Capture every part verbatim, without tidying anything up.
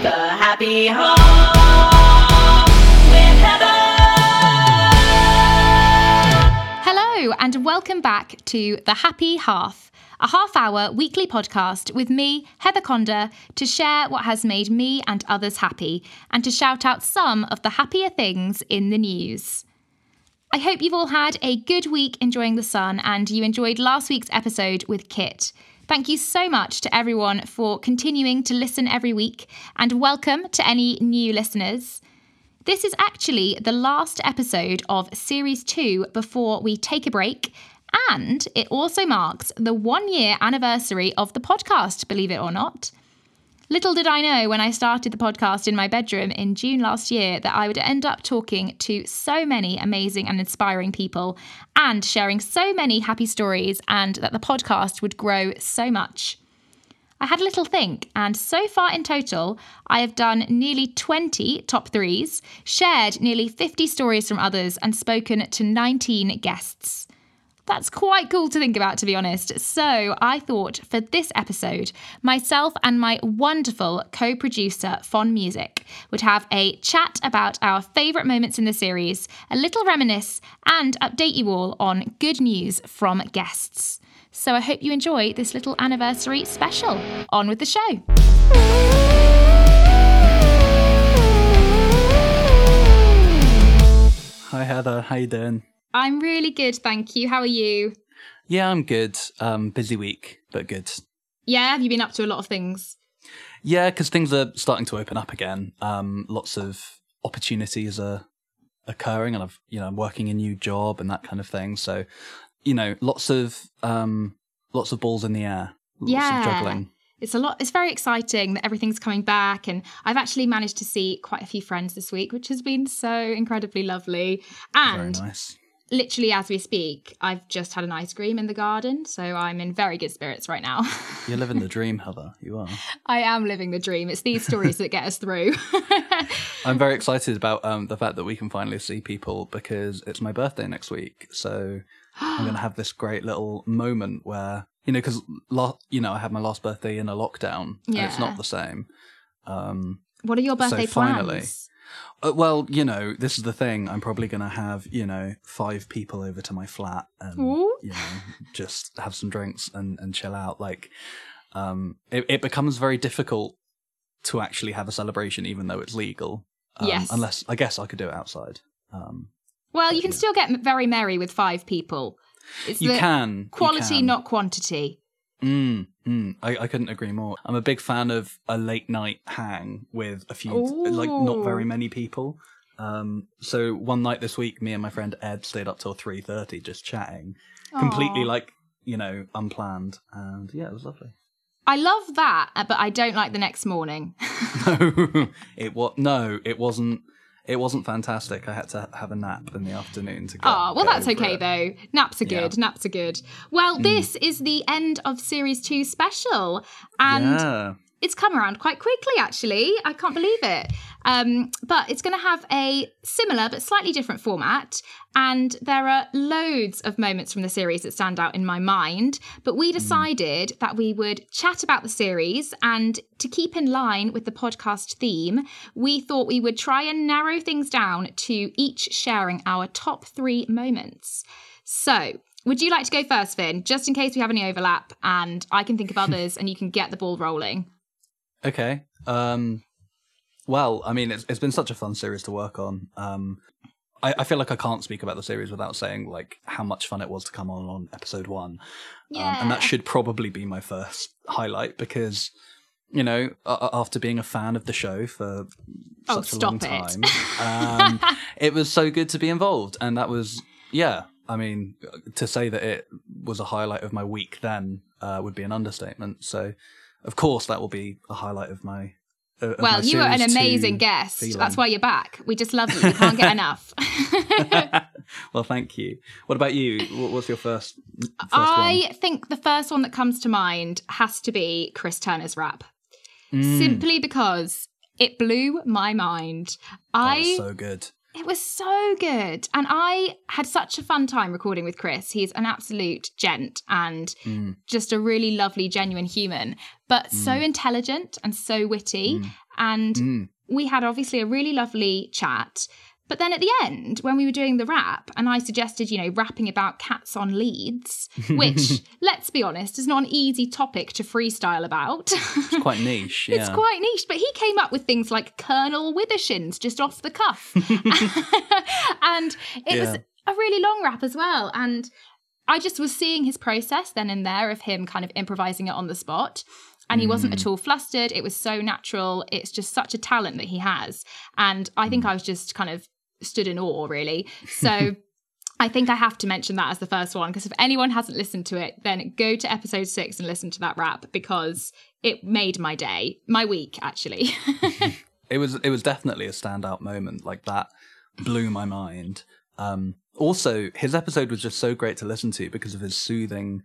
The Happy Half with Heather. Hello and welcome back to The Happy Half, a half-hour weekly podcast with me, Heather Conder, to share what has made me and others happy and to shout out some of the happier things in the news. I hope you've all had a good week enjoying the sun and you enjoyed last week's episode with Kit. Thank you so much to everyone for continuing to listen every week, and welcome to any new listeners. This is actually the last episode of Series two before we take a break, and it also marks the one-year anniversary of the podcast, believe it or not. Little did I know when I started the podcast in my bedroom in June last year that I would end up talking to so many amazing and inspiring people and sharing so many happy stories, and that the podcast would grow so much. I had a little think, and so far in total, I have done nearly twenty top threes, shared nearly fifty stories from others, and spoken to nineteen guests. That's quite cool to think about, to be honest. So I thought for this episode, myself and my wonderful co-producer Fionn Music would have a chat about our favourite moments in the series, a little reminisce, and update you all on good news from guests. So I hope you enjoy this little anniversary special. On with the show. Hi Heather, how you doing? I'm really good, thank you. How are you? Yeah, I'm good. Um, busy week, but good. Yeah, have you been up to a lot of things? Yeah, because things are starting to open up again. Um, lots of opportunities are occurring, and I've, you know, I'm working a new job and that kind of thing. So, you know, lots of um, lots of balls in the air. Lots yeah. of juggling. It's a lot. It's very exciting that everything's coming back, and I've actually managed to see quite a few friends this week, which has been so incredibly lovely. And very nice. Literally, as we speak, I've just had an ice cream in the garden, so I'm in very good spirits right now. You're living the dream, Heather. You are. I am living the dream. It's these stories that get us through. I'm very excited about um, the fact that we can finally see people, because it's my birthday next week, so I'm going to have this great little moment where, you know, because la- you know, I had my last birthday in a lockdown, yeah. and it's not the same. Um, what are your birthday so plans? Finally, Uh, well, you know, this is the thing. I'm probably going to have, you know, five people over to my flat and, Ooh. you know, just have some drinks and, and chill out. Like, um, it, it becomes very difficult to actually have a celebration, even though it's legal. Um, yes. Unless, I guess I could do it outside. Um, well, you can yeah. still get very merry with five people. It's you the can. Quality, you can. Not quantity. Mm, mm, I, I couldn't agree more. I'm a big fan of a late night hang with a few, Ooh. like not very many people. Um, so one night this week, me and my friend Ed stayed up till three thirty just chatting, Aww. completely, like, you know, unplanned. And yeah, it was lovely. I love that, but I don't like the next morning. no, it was, no, it wasn't. It wasn't fantastic. I had to have a nap in the afternoon to go. Oh, well, that's okay, it. though. Naps are good. Yeah. Naps are good. Well, mm. this is the end of Series two special. And yeah. it's come around quite quickly, actually. I can't believe it. Um, but it's going to have a similar but slightly different format. And there are loads of moments from the series that stand out in my mind. But we decided mm. that we would chat about the series, and to keep in line with the podcast theme, we thought we would try and narrow things down to each sharing our top three moments. So would you like to go first, Fionn, just in case we have any overlap, and I can think of others and you can get the ball rolling? Okay. Um, well, I mean, it's, it's been such a fun series to work on. Um, I, I feel like I can't speak about the series without saying, like, how much fun it was to come on on episode one. Yeah. Um, and that should probably be my first highlight, because, you know, uh, after being a fan of the show for oh, such a long time, it. um, it was so good to be involved. And that was, yeah, I mean, to say that it was a highlight of my week then uh, would be an understatement. So, of course, that will be a highlight of my Uh, well, you were an amazing guest. Feeling. That's why you're back. We just love you. You can't get enough. Well, thank you. What about you? What's your first, first I one? think the first one that comes to mind has to be Chris Turner's rap. Mm. Simply because it blew my mind. That I was so good. It was so good. And I had such a fun time recording with Chris. He's an absolute gent and mm. just a really lovely, genuine human, but mm. so intelligent and so witty. Mm. And mm. we had obviously a really lovely chat. But then at the end, when we were doing the rap, and I suggested, you know, rapping about cats on leads, which, let's be honest, is not an easy topic to freestyle about. It's quite niche. Yeah. It's quite niche. But he came up with things like Colonel Withershins just off the cuff. And it yeah. was a really long rap as well. And I just was seeing his process then and there of him kind of improvising it on the spot. And he wasn't at all flustered. It was so natural. It's just such a talent that he has. And I think I was just kind of stood in awe, really. So I think I have to mention that as the first one, because if anyone hasn't listened to it, then go to episode six and listen to that rap, because it made my day, my week, actually. It was it was definitely a standout moment. Like, that blew my mind. Um, also, his episode was just so great to listen to because of his soothing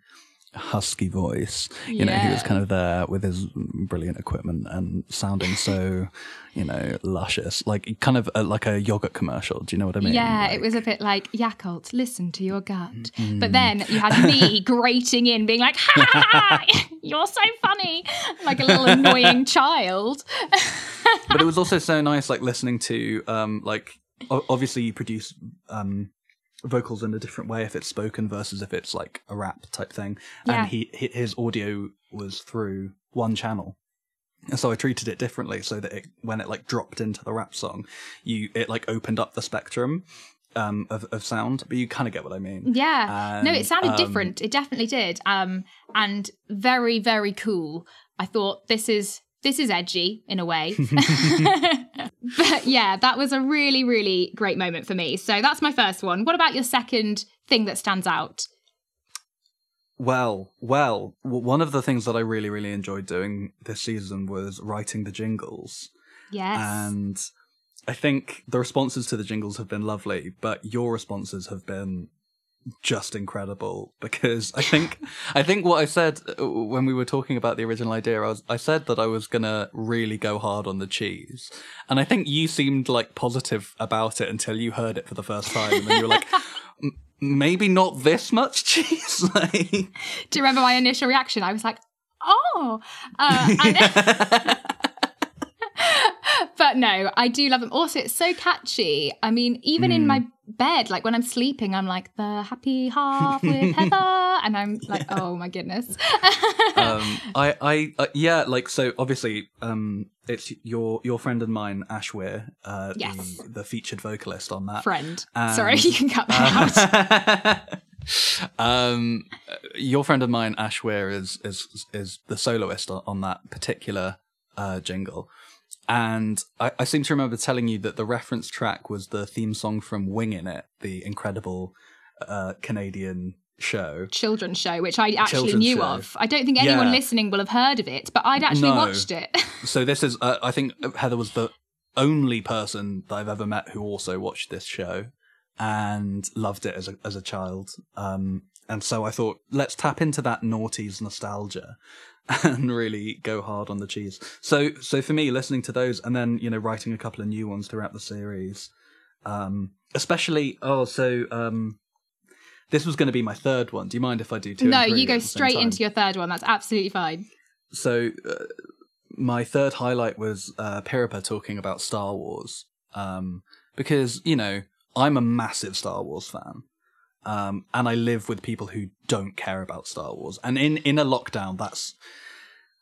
husky voice. You yeah. know, he was kind of there with his brilliant equipment and sounding so, you know, luscious, like kind of a, like a yogurt commercial. Do you know what I mean? Yeah, like, it was a bit like Yakult, listen to your gut. Mm-hmm. But then you had me grating in, being like, ha ha ha, you're so funny, like a little annoying child. But it was also so nice, like listening to, um, like o- obviously you produce, um, vocals in a different way if it's spoken versus if it's like a rap type thing, yeah. and he his audio was through one channel, and so I treated it differently so that it, when it like dropped into the rap song, you it like opened up the spectrum um of, of sound, but you kind of get what I mean. Yeah, and, no, it sounded um, different. It definitely did, um and very, very cool. I thought, this is This is edgy in a way. But yeah, that was a really, really great moment for me. So that's my first one. What about your second thing that stands out? Well, well, one of the things that I really, really enjoyed doing this season was writing the jingles. Yes. And I think the responses to the jingles have been lovely, but your responses have been just incredible, because I think I think what I said when we were talking about the original idea, I was I said that I was gonna really go hard on the cheese, and I think you seemed like positive about it until you heard it for the first time, and then you were like, maybe not this much cheese. Like, do you remember my initial reaction? I was like, oh, uh, and- But no, I do love them. Also, it's so catchy. I mean, even mm. in my bed, like when I'm sleeping, I'm like, the happy half with Heather. And I'm like, yeah. oh my goodness. um, I, I, uh, yeah, like, so obviously um, it's your your friend and mine, Ash Weir, uh, yes. the, the featured vocalist on that. Friend. Um, Sorry, you can cut that uh, out. um, your friend and mine, Ash Weir, is, is, is the soloist on, on that particular uh, jingle. And I, I seem to remember telling you that the reference track was the theme song from Winging It, the incredible uh, Canadian show. Children's show, which I actually Children's knew show. of. I don't think anyone yeah. listening will have heard of it, but I'd actually no. watched it. So this is, uh, I think Heather was the only person that I've ever met who also watched this show and loved it as a, as a child. Um, and so I thought, let's tap into that noughties nostalgia and really go hard on the cheese. So so for me, listening to those and then, you know, writing a couple of new ones throughout the series, um, especially, oh, so um, this was going to be my third one. Do you mind if I do two? No, you go straight into your third one. That's absolutely fine. So uh, my third highlight was uh, Piripa talking about Star Wars, um, because, you know, I'm a massive Star Wars fan. Um, and I live with people who don't care about Star Wars. And in, in a lockdown, that's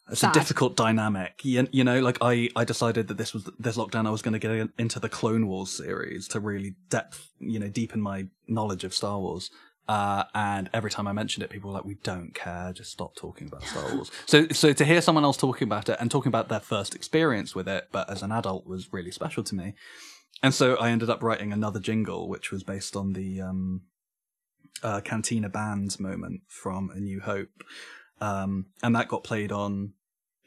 it's a difficult dynamic. You, you know, like I, I decided that this was this lockdown I was going to get into the Clone Wars series to really depth, you know, deepen my knowledge of Star Wars. Uh, and every time I mentioned it, people were like, we don't care, just stop talking about Star Wars. So so to hear someone else talking about it and talking about their first experience with it, but as an adult, was really special to me. And so I ended up writing another jingle, which was based on the... Um, Uh, Cantina Band moment from A New Hope, um, and that got played on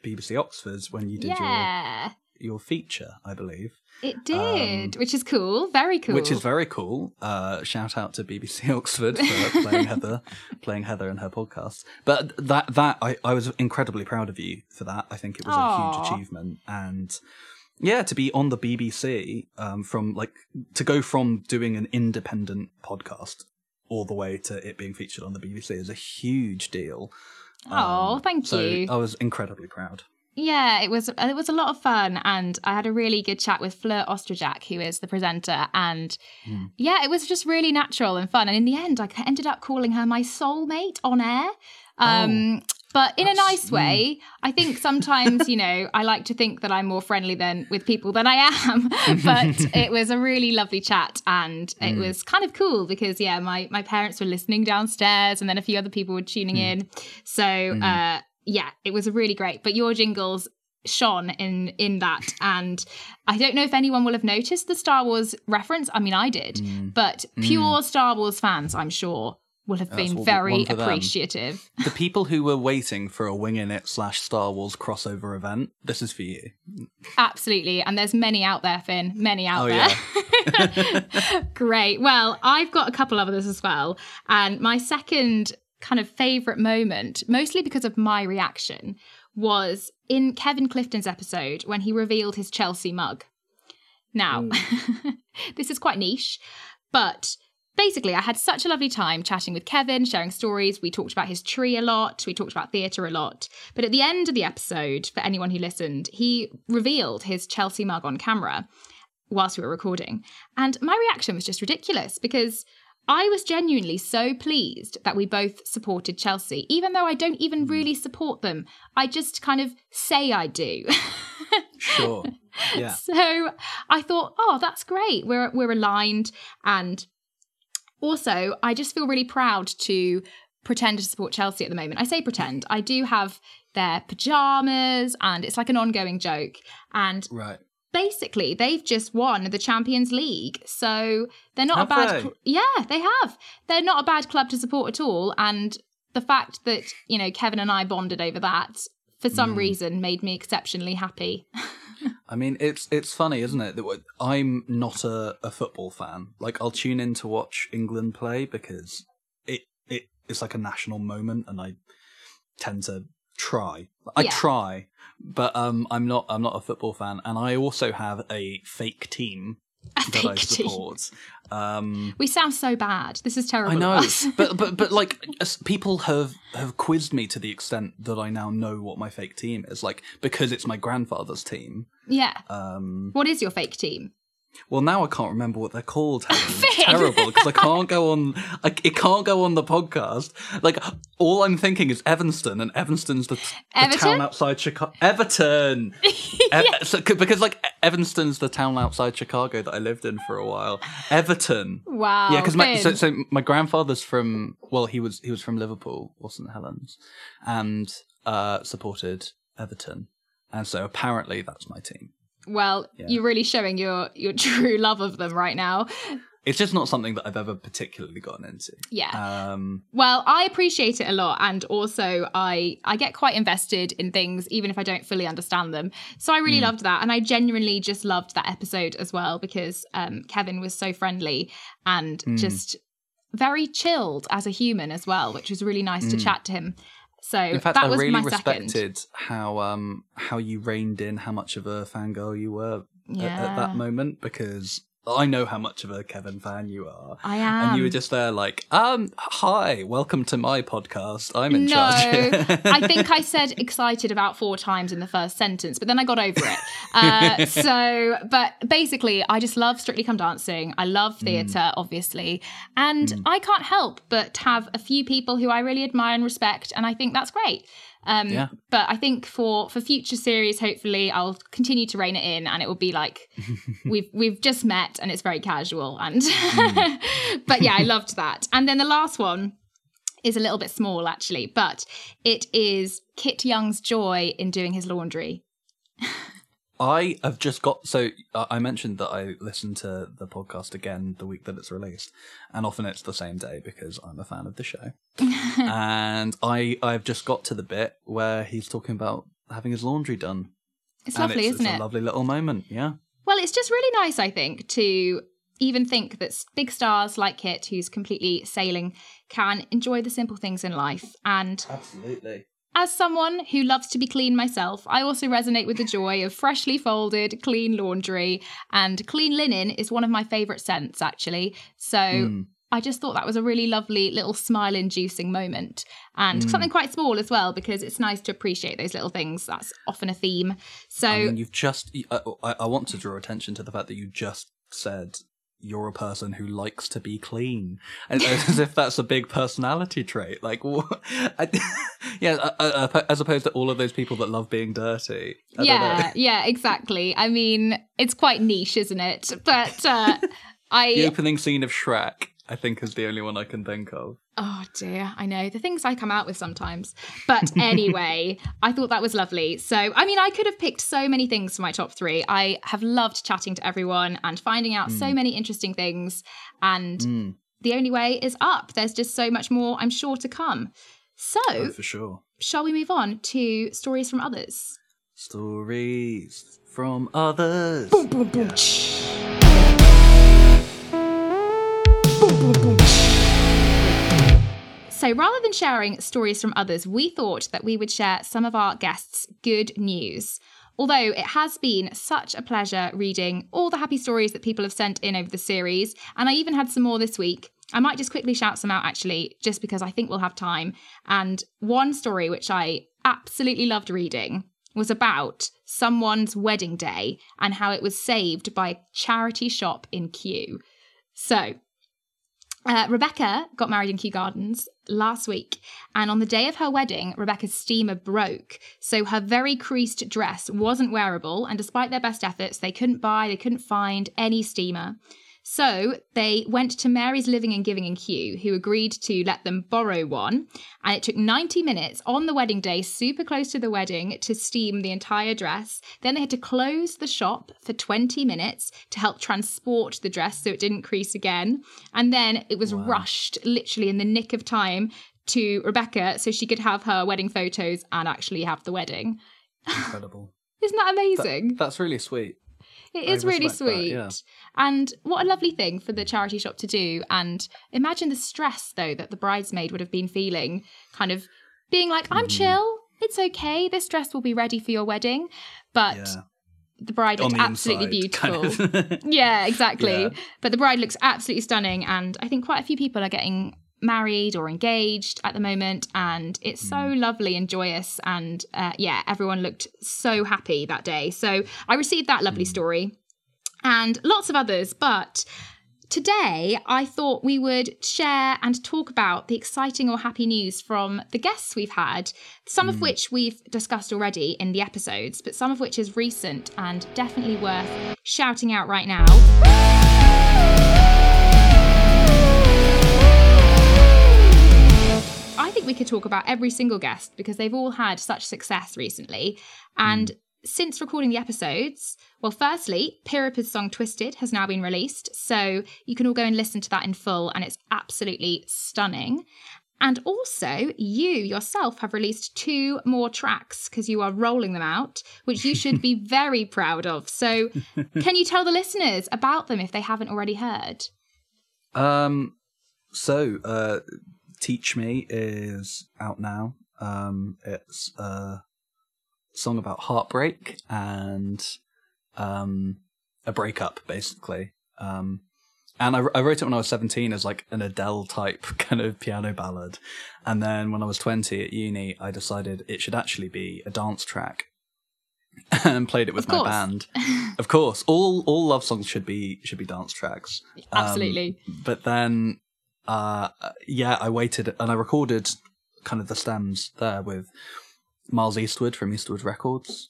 B B C Oxford's when you did yeah. your your feature, I believe. It did, um, which is cool, very cool. Which is very cool. Uh, shout out to B B C Oxford for playing Heather, playing Heather and her podcast. But that that I, I was incredibly proud of you for that. I think it was Aww. a huge achievement, and Yeah, to be on the B B C, um, from like to go from doing an independent podcast all the way to it being featured on the B B C is a huge deal. Oh, um, thank so you. I was incredibly proud. Yeah, it was it was a lot of fun, and I had a really good chat with Fleur Ostrajack, who is the presenter, and mm. yeah, it was just really natural and fun. And in the end, I ended up calling her my soulmate on air. Um, oh. But in That's, a nice way, mm. I think sometimes, you know, I like to think that I'm more friendly than with people than I am. But it was a really lovely chat, and it mm. was kind of cool because, yeah, my, my parents were listening downstairs, and then a few other people were tuning mm. in. So, mm. uh, yeah, it was really great. But your jingles shone in in that. And I don't know if anyone will have noticed the Star Wars reference. I mean, I did. Mm. But pure mm. Star Wars fans, I'm sure, would have been very appreciative. The people who were waiting for a Winging It slash Star Wars crossover event, this is for you. Absolutely. And there's many out there, Finn. Many out oh, there. Yeah. Great. Well, I've got a couple of others as well. And my second kind of favourite moment, mostly because of my reaction, was in Kevin Clifton's episode when he revealed his Chelsea mug. Now, this is quite niche, but basically, I had such a lovely time chatting with Kevin, sharing stories. We talked about his tree a lot. We talked about theatre a lot. But at the end of the episode, for anyone who listened, he revealed his Chelsea mug on camera whilst we were recording. And my reaction was just ridiculous because I was genuinely so pleased that we both supported Chelsea, even though I don't even really support them. I just kind of say I do. Sure. Yeah. So I thought, oh, that's great. We're we're aligned. And also, I just feel really proud to pretend to support Chelsea at the moment. I say pretend. I do have their pyjamas, and it's like an ongoing joke. And right. basically, they've just won the Champions League. So they're not have a bad... They? Cl- yeah, they have. They're not a bad club to support at all. And the fact that, you know, Kevin and I bonded over that, for some mm. reason, made me exceptionally happy. I mean, it's it's funny, isn't it? That I'm not a, a football fan. Like, I'll tune in to watch England play because it it it's like a national moment, and I tend to try. I yeah. try, but um, I'm not I'm not a football fan, and I also have a fake team a that fake I support. Team. Um, we sound so bad. This is terrible. I know, but but but like people have have quizzed me to the extent that I now know what my fake team is, like because it's my grandfather's team. Yeah. Um, what is your fake team? Well, now I can't remember what they're called. It's terrible because I can't go on. I, it can't go on the podcast. Like all I'm thinking is Evanston, and Evanston's the, the town outside Chicago. Everton. yeah. Ev- so, because like Evanston's the town outside Chicago that I lived in for a while. Everton. Wow. Yeah, because my so, so my grandfather's from. Well, he was he was from Liverpool or Saint Helens, and uh, supported Everton, and so apparently that's my team. Well, yeah. You're really showing your, your true love of them right now. It's just not something that I've ever particularly gotten into. Yeah. Um, well, I appreciate it a lot. And also, I, I get quite invested in things, even if I don't fully understand them. So I really mm. loved that. And I genuinely just loved that episode as well, because um, Kevin was so friendly and mm. just very chilled as a human as well, which was really nice mm. to chat to him. So in fact, that was I really my respected second. how um, how you reined in how much of a fangirl you were yeah. at, at that moment, because I know how much of a Kevin fan you are. I am. And you were just there like, um, hi, welcome to my podcast. I'm in no, charge. No, I think I said excited about four times in the first sentence, but then I got over it. Uh, so, but basically, I just love Strictly Come Dancing. I love theatre, mm. obviously. And mm. I can't help but have a few people who I really admire and respect. And I think that's great. Um, yeah. But I think for, for future series, hopefully I'll continue to rein it in, and it will be like we've we've just met and it's very casual. And mm. but yeah, I loved that. And then the last one is a little bit small actually, but it is Kit Young's joy in doing his laundry. I have just got so I mentioned that I listened to the podcast again the week that it's released, and often it's the same day because I'm a fan of the show. And I I've just got to the bit where he's talking about having his laundry done. It's and lovely, it's, isn't it's it? A lovely little moment, yeah. Well, it's just really nice, I think, to even think that big stars like Kit, who's completely sailing, can enjoy the simple things in life. And absolutely. As someone who loves to be clean myself, I also resonate with the joy of freshly folded, clean laundry, and clean linen is one of my favourite scents, actually. So mm. I just thought that was a really lovely little smile-inducing moment, and mm. something quite small as well, because it's nice to appreciate those little things. That's often a theme. So I mean, you've just, I, I want to draw attention to the fact that you just said you're a person who likes to be clean, and as if that's a big personality trait. Like, what? I, yeah, I, I, as opposed to all of those people that love being dirty. I yeah, yeah, exactly. I mean, it's quite niche, isn't it? But uh, I the opening scene of Shrek, I think, is the only one I can think of. Oh dear, I know. The things I come out with sometimes. But anyway, I thought that was lovely. So, I mean, I could have picked so many things for my top three. I have loved chatting to everyone and finding out mm. so many interesting things. And mm. the only way is up. There's just so much more, I'm sure, to come. So, oh, for sure. Shall we move on to stories from others? Stories from others. Boom, boom, boom. Yeah. So rather than sharing stories from others, we thought that we would share some of our guests' good news. Although it has been such a pleasure reading all the happy stories that people have sent in over the series, and I even had some more this week. I might just quickly shout some out, actually, just because I think we'll have time. And one story which I absolutely loved reading was about someone's wedding day and how it was saved by a charity shop in Kew. So... Uh, Rebecca got married in Kew Gardens last week, and on the day of her wedding, Rebecca's steamer broke, so her very creased dress wasn't wearable, and despite their best efforts, they couldn't buy, they couldn't find any steamer. So they went to Mary's Living and Giving in Kew, who agreed to let them borrow one, and it took ninety minutes on the wedding day, super close to the wedding, to steam the entire dress. Then they had to close the shop for twenty minutes to help transport the dress so it didn't crease again. And then it was wow. rushed, literally in the nick of time, to Rebecca so she could have her wedding photos and actually have the wedding. Incredible. Isn't that amazing? That, that's really sweet. It is really sweet. That, yeah. And what a lovely thing for the charity shop to do. And imagine the stress, though, that the bridesmaid would have been feeling, kind of being like, I'm mm. chill. It's okay. This dress will be ready for your wedding. But yeah. the bride looked the absolutely inside, beautiful. Kind of. Yeah, exactly. Yeah. But the bride looks absolutely stunning. And I think quite a few people are getting married or engaged at the moment. And it's so mm. lovely and joyous. And uh, yeah, everyone looked so happy that day. So I received that lovely mm. story and lots of others. But today I thought we would share and talk about the exciting or happy news from the guests we've had, some mm. of which we've discussed already in the episodes, but some of which is recent and definitely worth shouting out right now. I think we could talk about every single guest because they've all had such success recently. And mm. since recording the episodes, well, firstly, Piripa's song Twisted has now been released. So you can all go and listen to that in full, and it's absolutely stunning. And also, you yourself have released two more tracks because you are rolling them out, which you should be very proud of. So can you tell the listeners about them if they haven't already heard? Um. So... uh Teach Me is out now. Um, it's a song about heartbreak and um, a breakup, basically. Um, and I, I wrote it when I was seventeen as like an Adele-type kind of piano ballad. And then when I was twenty at uni, I decided it should actually be a dance track and played it with my band. Of course, all all love songs should be should be dance tracks. Absolutely. Um, but then... Uh, yeah, I waited and I recorded kind of the stems there with Miles Eastwood from Eastwood Records.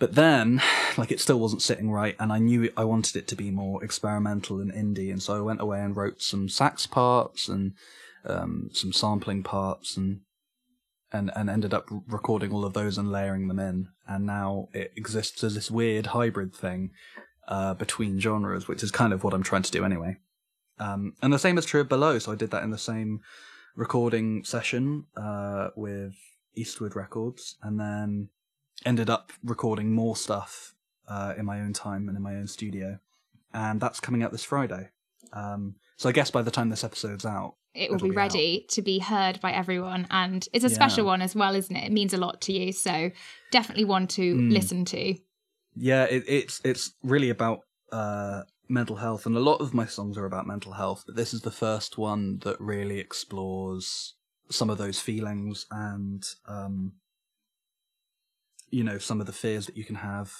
But then, like, it still wasn't sitting right, and I knew I wanted it to be more experimental and indie, and so I went away and wrote some sax parts and um, some sampling parts and, and, and ended up recording all of those and layering them in. And now it exists as this weird hybrid thing uh, between genres, which is kind of what I'm trying to do anyway. Um, and the same is true of Below, so I did that in the same recording session uh, with Eastwood Records, and then ended up recording more stuff uh, in my own time and in my own studio, and that's coming out this Friday. Um, So I guess by the time this episode's out, it will be, be ready out. to be heard by everyone. And it's a yeah. special one as well, isn't it? It means a lot to you. So definitely one to mm. listen to. Yeah, it, it's it's really about uh, mental health. And a lot of my songs are about mental health. But this is the first one that really explores some of those feelings and, um, you know, some of the fears that you can have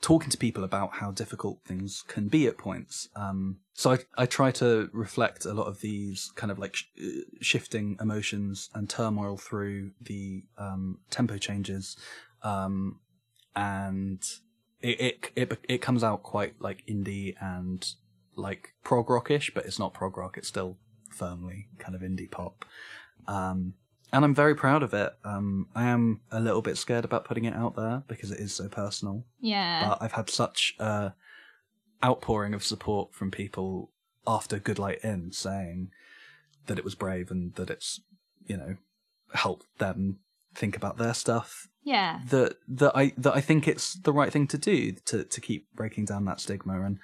talking to people about how difficult things can be at points. Um, so I, I try to reflect a lot of these kind of like sh- shifting emotions and turmoil through the um, tempo changes. Um, and it, it it it comes out quite like indie and like prog rockish, but it's not prog rock. It's still firmly kind of indie pop. Um, and I'm very proud of it. Um, I am a little bit scared about putting it out there because it is so personal. Yeah. But I've had such uh outpouring of support from people after Good Light Inn saying that it was brave and that it's, you know, helped them think about their stuff. Yeah. That that I that I think it's the right thing to do to to keep breaking down that stigma and,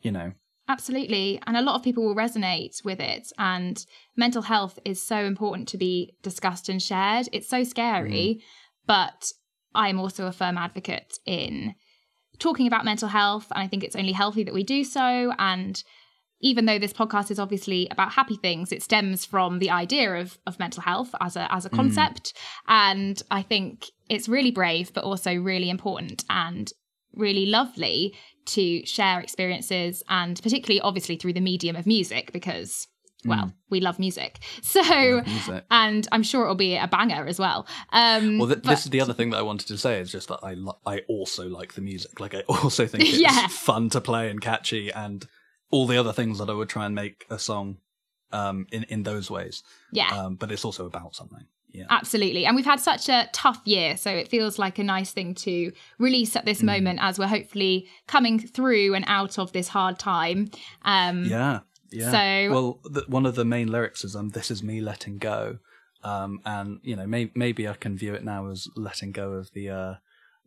you know. Absolutely. And a lot of people will resonate with it. And mental health is so important to be discussed and shared. It's so scary, mm. but I'm also a firm advocate in talking about mental health. And I think it's only healthy that we do so. And even though this podcast is obviously about happy things, it stems from the idea of, of mental health as a, as a concept. Mm. And I think it's really brave, but also really important and really lovely to share experiences, and particularly obviously through the medium of music, because well mm. we love music, so love music. And I'm sure it'll be a banger as well. Um well th- but... this is the other thing that I wanted to say, is just that I lo- I also like the music. Like I also think it's yeah. fun to play and catchy and all the other things that I would try and make a song um in in those ways. Yeah um, but it's also about something. Yeah. Absolutely. And we've had such a tough year, so it feels like a nice thing to release at this mm. moment as we're hopefully coming through and out of this hard time. Um, yeah. Yeah. So, well, th- one of the main lyrics is um, "This is me letting go," um, and you know, may- maybe I can view it now as letting go of the uh,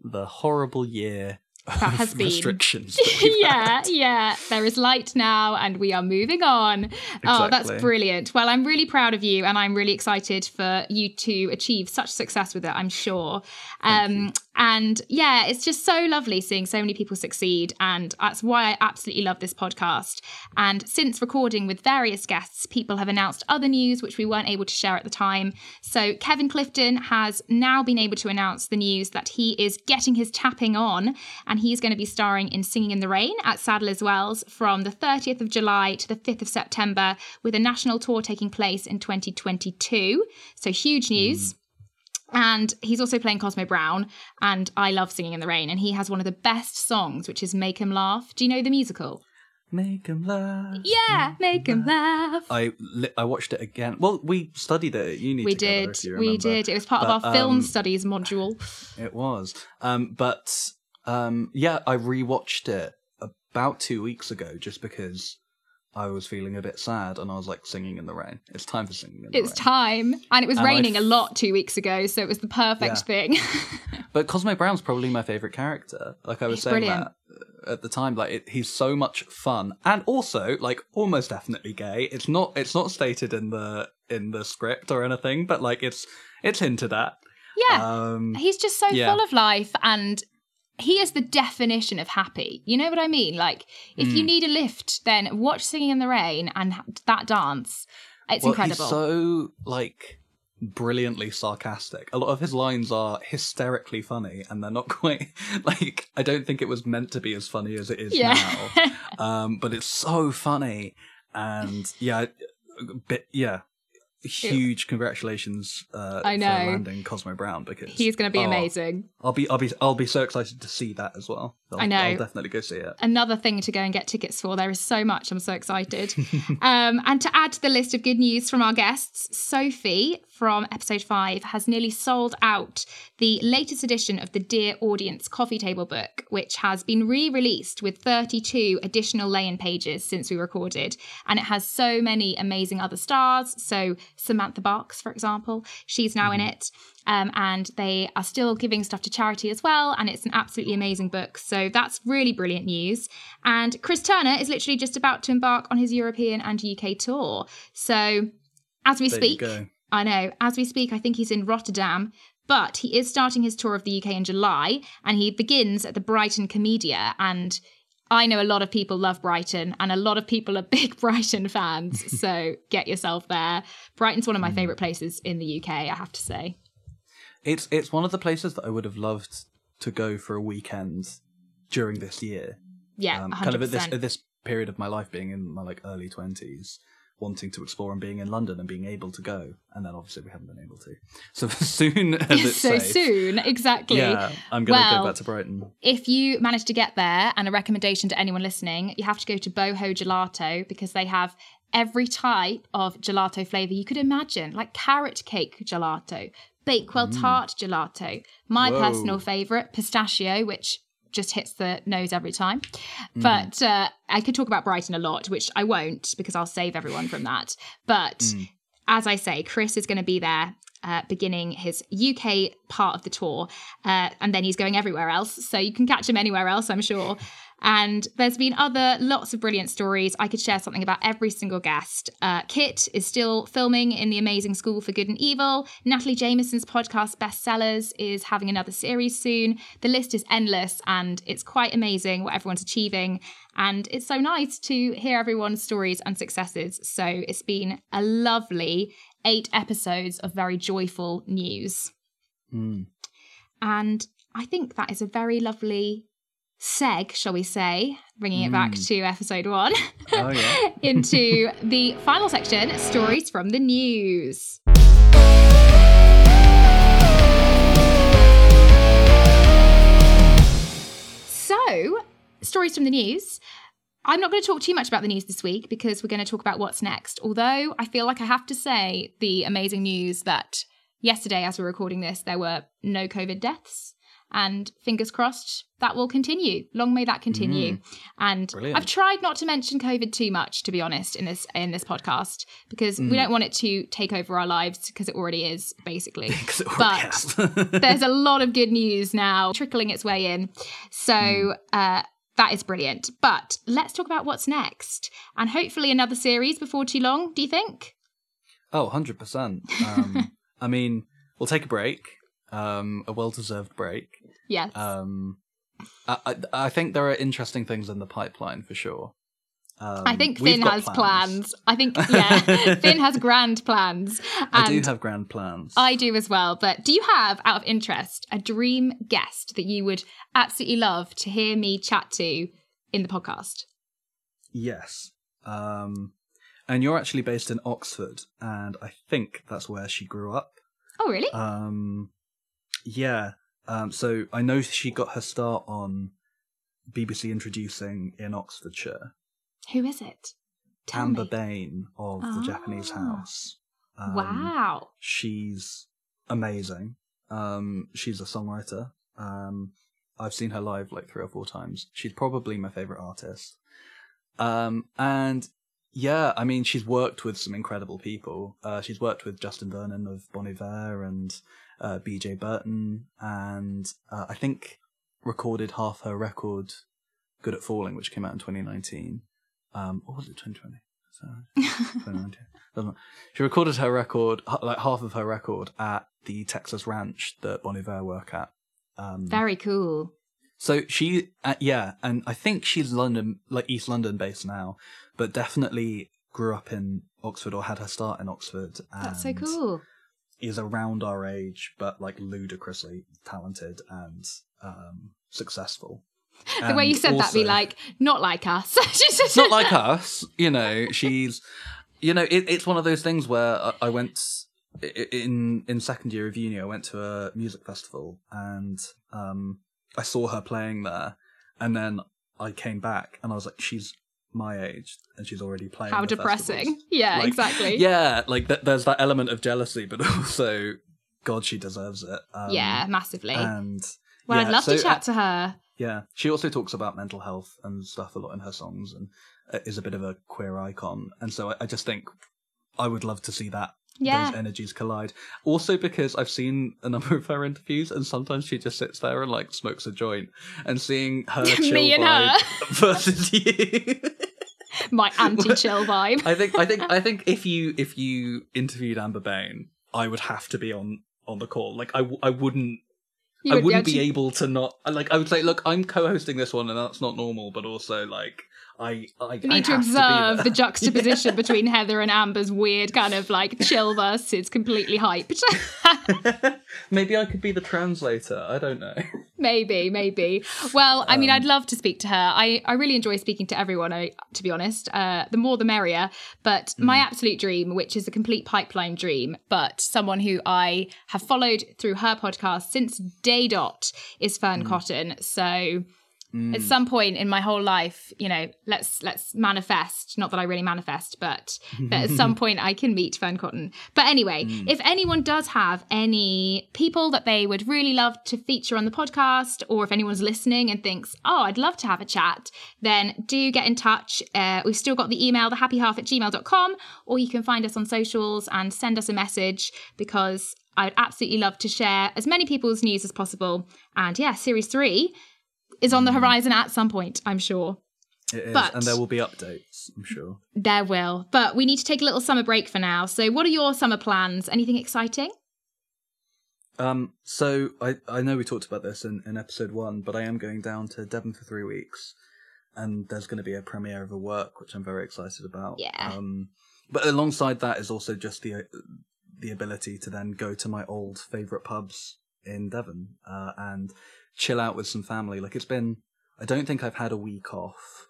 the horrible year that has been restrictions. yeah, had. yeah. There is light now, and we are moving on. Exactly. Oh, that's brilliant. Well, I'm really proud of you, and I'm really excited for you to achieve such success with it, I'm sure. Um, and yeah, it's just so lovely seeing so many people succeed. And that's why I absolutely love this podcast. And since recording with various guests, people have announced other news, which we weren't able to share at the time. So Kevin Clifton has now been able to announce the news that he is getting his tapping on, and And he's going to be starring in Singing in the Rain at Sadler's Wells from the thirtieth of July to the fifth of September, with a national tour taking place in twenty twenty-two. So huge news. Mm. And he's also playing Cosmo Brown, and I love Singing in the Rain, and he has one of the best songs, which is Make 'Em Laugh. Do you know the musical? Make 'em laugh. Yeah, make 'em laugh. I I watched it again. Well, we studied it at uni. We together, did. If you remember. We did. It was part but, of our um, film studies module. It was. Um, but... Um, yeah, I rewatched it about two weeks ago just because I was feeling a bit sad and I was like, Singing in the Rain. It's time for Singing in the Rain. It's time. And it was and raining f- a lot two weeks ago, so it was the perfect yeah. thing. But Cosmo Brown's probably my favourite character. Like I was he's saying brilliant. That at the time, like it, he's so much fun and also like almost definitely gay. It's not. It's not stated in the in the script or anything, but like it's it's hinted at. Yeah, um, he's just so yeah. full of life and. He is the definition of happy. You know what I mean? Like, if mm. you need a lift, then watch Singing in the Rain and that dance. It's well, incredible. He's so, like, brilliantly sarcastic. A lot of his lines are hysterically funny, and they're not quite, like, I don't think it was meant to be as funny as it is yeah. now. um, but it's so funny. And, yeah, bit, yeah. Huge Ew. Congratulations uh, I know. For landing Cosmo Brown, because he's going to be oh, amazing. I'll be, I'll be, I'll be so excited to see that as well. I'll, I know, I'll definitely go see it. Another thing to go and get tickets for. There is so much. I'm so excited. um, and to add to the list of good news from our guests, Sophie from episode five has nearly sold out the latest edition of the Dear Audience coffee table book, which has been re-released with thirty-two additional lay-in pages since we recorded, and it has so many amazing other stars. So Samantha Box, for example. She's now in it. Um, and they are still giving stuff to charity as well. And it's an absolutely amazing book. So that's really brilliant news. And Chris Turner is literally just about to embark on his European and U K tour. So as we there speak, I know, as we speak, I think he's in Rotterdam. But he is starting his tour of the U K in July, and he begins at the Brighton Comedia. And I know a lot of people love Brighton, and a lot of people are big Brighton fans. So get yourself there. Brighton's one of my favourite places in the U K, I have to say. It's it's one of the places that I would have loved to go for a weekend during this year. Yeah, um, kind of at this, at this period of my life, being in my like early twenties. Wanting to explore and being in London and being able to go. And then obviously we haven't been able to. So as soon as it's So safe, soon, exactly. Yeah, I'm going to well, go back to Brighton. If you manage to get there, and a recommendation to anyone listening, you have to go to Boho Gelato, because they have every type of gelato flavour you could imagine, like carrot cake gelato, Bakewell mm. tart gelato, my Whoa. personal favourite, pistachio, which just hits the nose every time. Mm. But uh, I could talk about Brighton a lot, which I won't, because I'll save everyone from that. But mm. as I say, Chris is going to be there uh, beginning his U K part of the tour. Uh, and then he's going everywhere else. So you can catch him anywhere else, I'm sure. And there's been other lots of brilliant stories. I could share something about every single guest. Uh, Kit is still filming in The Amazing School for Good and Evil. Natalie Jameson's podcast Bestsellers is having another series soon. The list is endless, and it's quite amazing what everyone's achieving. And it's so nice to hear everyone's stories and successes. So it's been a lovely eight episodes of very joyful news. Mm. And I think that is a very lovely seg, shall we say, bringing it mm. back to episode one, oh, yeah. into the final section, stories from the news. So, stories from the news. I'm not going to talk too much about the news this week, because we're going to talk about what's next. Although I feel like I have to say the amazing news that yesterday, as we're recording this, there were no COVID deaths. And fingers crossed, that will continue. Long may that continue. Mm. And Brilliant. I've tried not to mention COVID too much, to be honest, in this in this podcast, because mm. we don't want it to take over our lives, because it already is, basically. Because it already has. But there's a lot of good news now trickling its way in. So mm. uh, that is brilliant. But let's talk about what's next. And hopefully another series before too long, do you think? Oh, one hundred percent. Um, I mean, we'll take a break. Um, a well-deserved break. Yes. Um, I, I, I think there are interesting things in the pipeline for sure. Um, I think Finn has plans. plans. I think, yeah, Finn has grand plans. And I do have grand plans. I do as well. But do you have, out of interest, a dream guest that you would absolutely love to hear me chat to in the podcast? Yes. Um, and you're actually based in Oxford, and I think that's where she grew up. Oh, really? Um... Yeah, um, so I know she got her start on B B C Introducing in Oxfordshire. Who is it? Tell Amber me. Bain of oh. The Japanese House. Um, wow. She's amazing. Um, she's a songwriter. Um, I've seen her live like three or four times. She's probably my favourite artist. Um, and yeah, I mean, she's worked with some incredible people. Uh, she's worked with Justin Vernon of Bon Iver and Uh, B J Burton, and uh, I think recorded half her record Good at Falling, which came out in twenty nineteen. Um, or was it twenty twenty? twenty nineteen. She recorded her record, like half of her record, at the Texas ranch that Bon Iver work at. Um, Very cool. So she, uh, yeah, and I think she's London, like East London based now, but definitely grew up in Oxford, or had her start in Oxford. And that's so cool. Is around our age, but like ludicrously talented and um, successful. The and way you said also, that, be like, not like us. Not like us, you know. She's, you know, it, it's one of those things where I, I went in in second year of uni. I went to a music festival, and um, I saw her playing there, and then I came back and I was like, she's my age and she's already playing. How depressing. Festivals. Yeah, like, exactly. Yeah, like th- there's that element of jealousy, but also, God, she deserves it. Um, yeah, massively. And well, yeah, I'd love so, to chat uh, to her. Yeah, she also talks about mental health and stuff a lot in her songs, and uh, is a bit of a queer icon. And so I, I just think I would love to see that yeah. those energies collide. Also because I've seen a number of her interviews, and sometimes she just sits there and like smokes a joint, and seeing her chill me and vibe her versus you. My anti-chill vibe. I think I think I think if you if you interviewed Amber Bain, I would have to be on on the call. Like I I wouldn't you I would wouldn't be, be able to not like I would say, look, I'm co-hosting this one and that's not normal, but also like I, I need I to observe to the juxtaposition yeah. between Heather and Amber's weird kind of like chill versus completely hyped. Maybe I could be the translator. I don't know. Maybe, maybe. Well, I um, mean, I'd love to speak to her. I, I really enjoy speaking to everyone, I, to be honest. Uh, the more the merrier. But mm. my absolute dream, which is a complete pipeline dream, but someone who I have followed through her podcast since day dot is Fionn mm. Cotton. So... Mm. At some point in my whole life, you know, let's let's manifest. Not that I really manifest, but that at some point I can meet Fionn Cotton. But anyway, mm. if anyone does have any people that they would really love to feature on the podcast, or if anyone's listening and thinks, oh, I'd love to have a chat, then do get in touch. Uh, we've still got the email, the happy half at gmail dot com, or you can find us on socials and send us a message, because I'd absolutely love to share as many people's news as possible. And yeah, series three is on the horizon at some point, I'm sure. It is, but and there will be updates, I'm sure. There will. But we need to take a little summer break for now. So what are your summer plans? Anything exciting? Um, so I, I know we talked about this in, in episode one, but I am going down to Devon for three weeks. And there's going to be a premiere of a work, which I'm very excited about. Yeah. Um, but alongside that is also just the, the ability to then go to my old favourite pubs in Devon uh, and... chill out with some family. Like, it's been, I don't think I've had a week off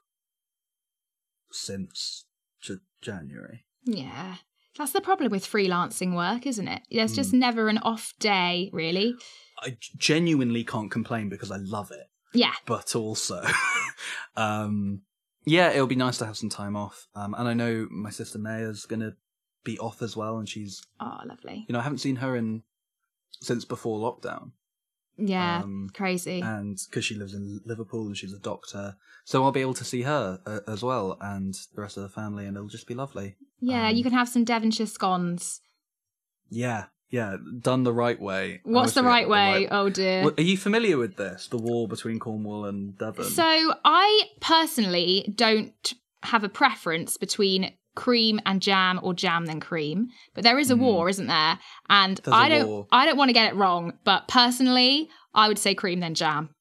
since j- January. Yeah. That's the problem with freelancing work, isn't it? There's mm. just never an off day, really. I genuinely can't complain because I love it. Yeah. But also, um, yeah, it'll be nice to have some time off. Um, and I know my sister Maya's going to be off as well. And she's, oh, lovely. You know, I haven't seen her in since before lockdown. Yeah, um, crazy. And because she lives in Liverpool and she's a doctor, so I'll be able to see her uh, as well, and the rest of the family, and it'll just be lovely. Yeah, um, you can have some Devonshire scones. Yeah, yeah, done the right way. What's the right way? The right... Oh dear. Well, are you familiar with this? The war between Cornwall and Devon. So I personally don't have a preference between cream and jam, or jam than cream, but there is a mm. war, isn't there? And There's I don't war. I don't want to get it wrong, but personally I would say cream then jam.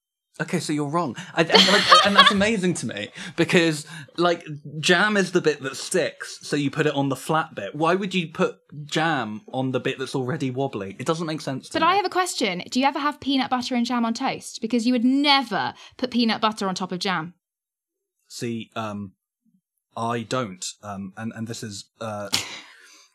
Okay, so you're wrong. I, and, like, and that's amazing to me, because like jam is the bit that sticks, so you put it on the flat bit. Why would you put jam on the bit that's already wobbly? It doesn't make sense to but me. But I have a question. Do you ever have peanut butter and jam on toast? Because you would never put peanut butter on top of jam. See, um I don't, um, and, and this is, uh,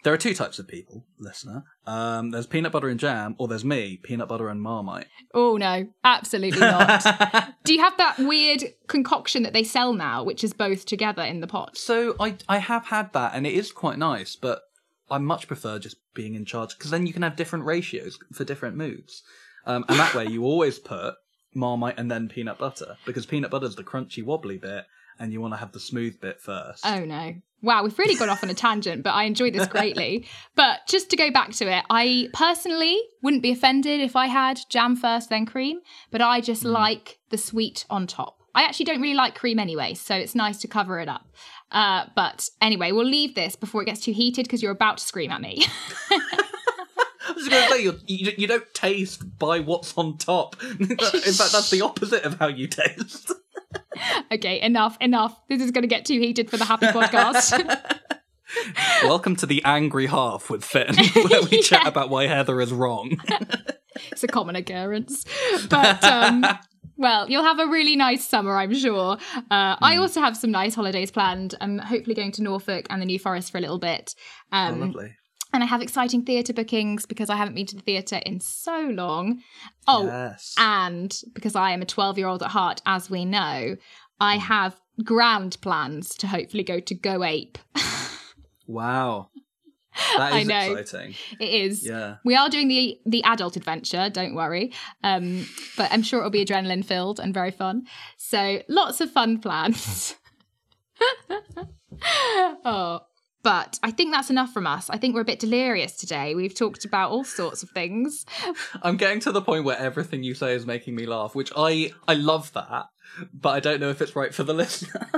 there are two types of people, listener. Um, there's peanut butter and jam, or there's me, peanut butter and Marmite. Oh no, absolutely not. Do you have that weird concoction that they sell now, which is both together in the pot? So I, I have had that, and it is quite nice, but I much prefer just being in charge, because then you can have different ratios for different moods. Um, and that way you always put Marmite and then peanut butter, because peanut butter's the crunchy wobbly bit, and you want to have the smooth bit first. Oh, no. Wow, we've really gone off on a tangent, but I enjoy this greatly. But just to go back to it, I personally wouldn't be offended if I had jam first, then cream, but I just mm. like the sweet on top. I actually don't really like cream anyway, so it's nice to cover it up. Uh, but anyway, we'll leave this before it gets too heated, because you're about to scream at me. I was going to say, you, you don't taste by what's on top. In fact, that's the opposite of how you taste. Okay, enough, enough. This is going to get too heated for the happy podcast. Welcome to the angry half with Finn, where we yeah. chat about why Heather is wrong. It's a common occurrence. But, um, well, you'll have a really nice summer, I'm sure. Uh, mm. I also have some nice holidays planned. I'm hopefully going to Norfolk and the New Forest for a little bit. Um, oh, lovely. And I have exciting theatre bookings, because I haven't been to the theatre in so long. Oh, yes. And because I am a twelve-year-old at heart, as we know, I have grand plans to hopefully go to Go Ape. Wow. That is I know. Exciting. It is. Yeah. We are doing the the adult adventure, don't worry. Um, but I'm sure it'll be adrenaline-filled and very fun. So lots of fun plans. Oh, But I think that's enough from us. I think we're a bit delirious today. We've talked about all sorts of things. I'm getting to the point where everything you say is making me laugh, which I, I love that, but I don't know if it's right for the listener.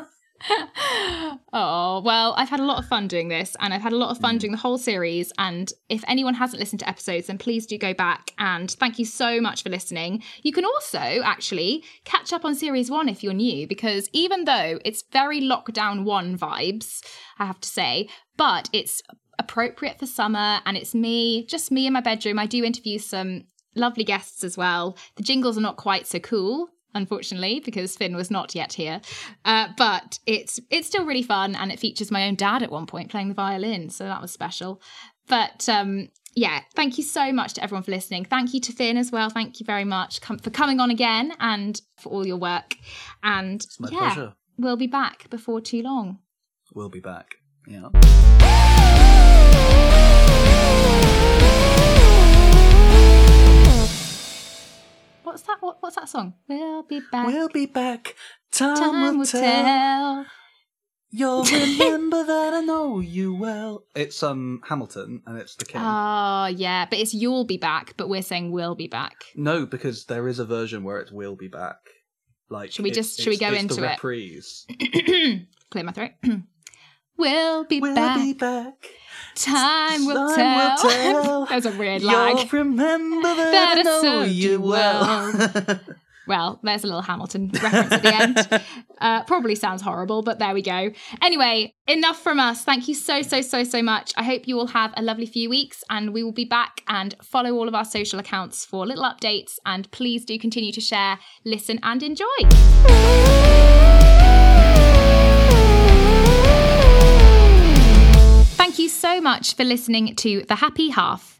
Oh, well, I've had a lot of fun doing this, and I've had a lot of fun doing the whole series. And if anyone hasn't listened to episodes, then please do go back. And thank you so much for listening. You can also actually catch up on series one if you're new, because even though it's very lockdown one vibes, I have to say, but it's appropriate for summer, and it's me, just me in my bedroom. I do interview some lovely guests as well. The jingles are not quite so cool, unfortunately, because Finn was not yet here. Uh, but it's it's still really fun, and it features my own dad at one point playing the violin, so that was special. But um, yeah, thank you so much to everyone for listening. Thank you to Finn as well. Thank you very much com- for coming on again and for all your work. And it's my yeah, pleasure. We'll be back before too long. We'll be back, yeah. What's that? What, what's that song? We'll be back. We'll be back. Time, Time will tell. tell. You'll remember that I know you well. It's um Hamilton, and it's the King. Oh, yeah. But it's you'll be back, but we're saying we'll be back. No, because there is a version where it's we'll be back. Like, should we just should we go into the reprise? It? Clear my throat. We'll be we'll back. We'll be back. Time will Time tell. Will tell. That was a weird You'll lag. You'll remember that, that I know you well. Well, there's a little Hamilton reference at the end. Uh, probably sounds horrible, but there we go. Anyway, enough from us. Thank you so, so, so, so much. I hope you all have a lovely few weeks, and we will be back. And follow all of our social accounts for little updates. And please do continue to share, listen, and enjoy. Thank you so much for listening to The Happy Half.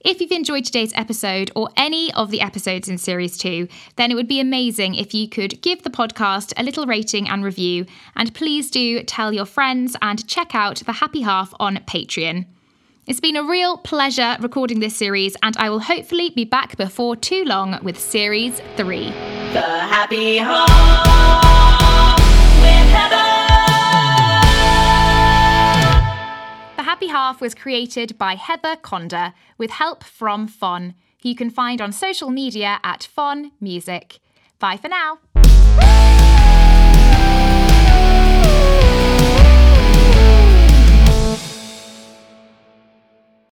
If you've enjoyed today's episode or any of the episodes in Series two, then it would be amazing if you could give the podcast a little rating and review, and please do tell your friends and check out The Happy Half on Patreon. It's been a real pleasure recording this series, and I will hopefully be back before too long with Series three. The Happy Half with Heather. Happy Half was created by Heather Conder with help from Fionn, who you can find on social media at Fionn Music. Bye for now.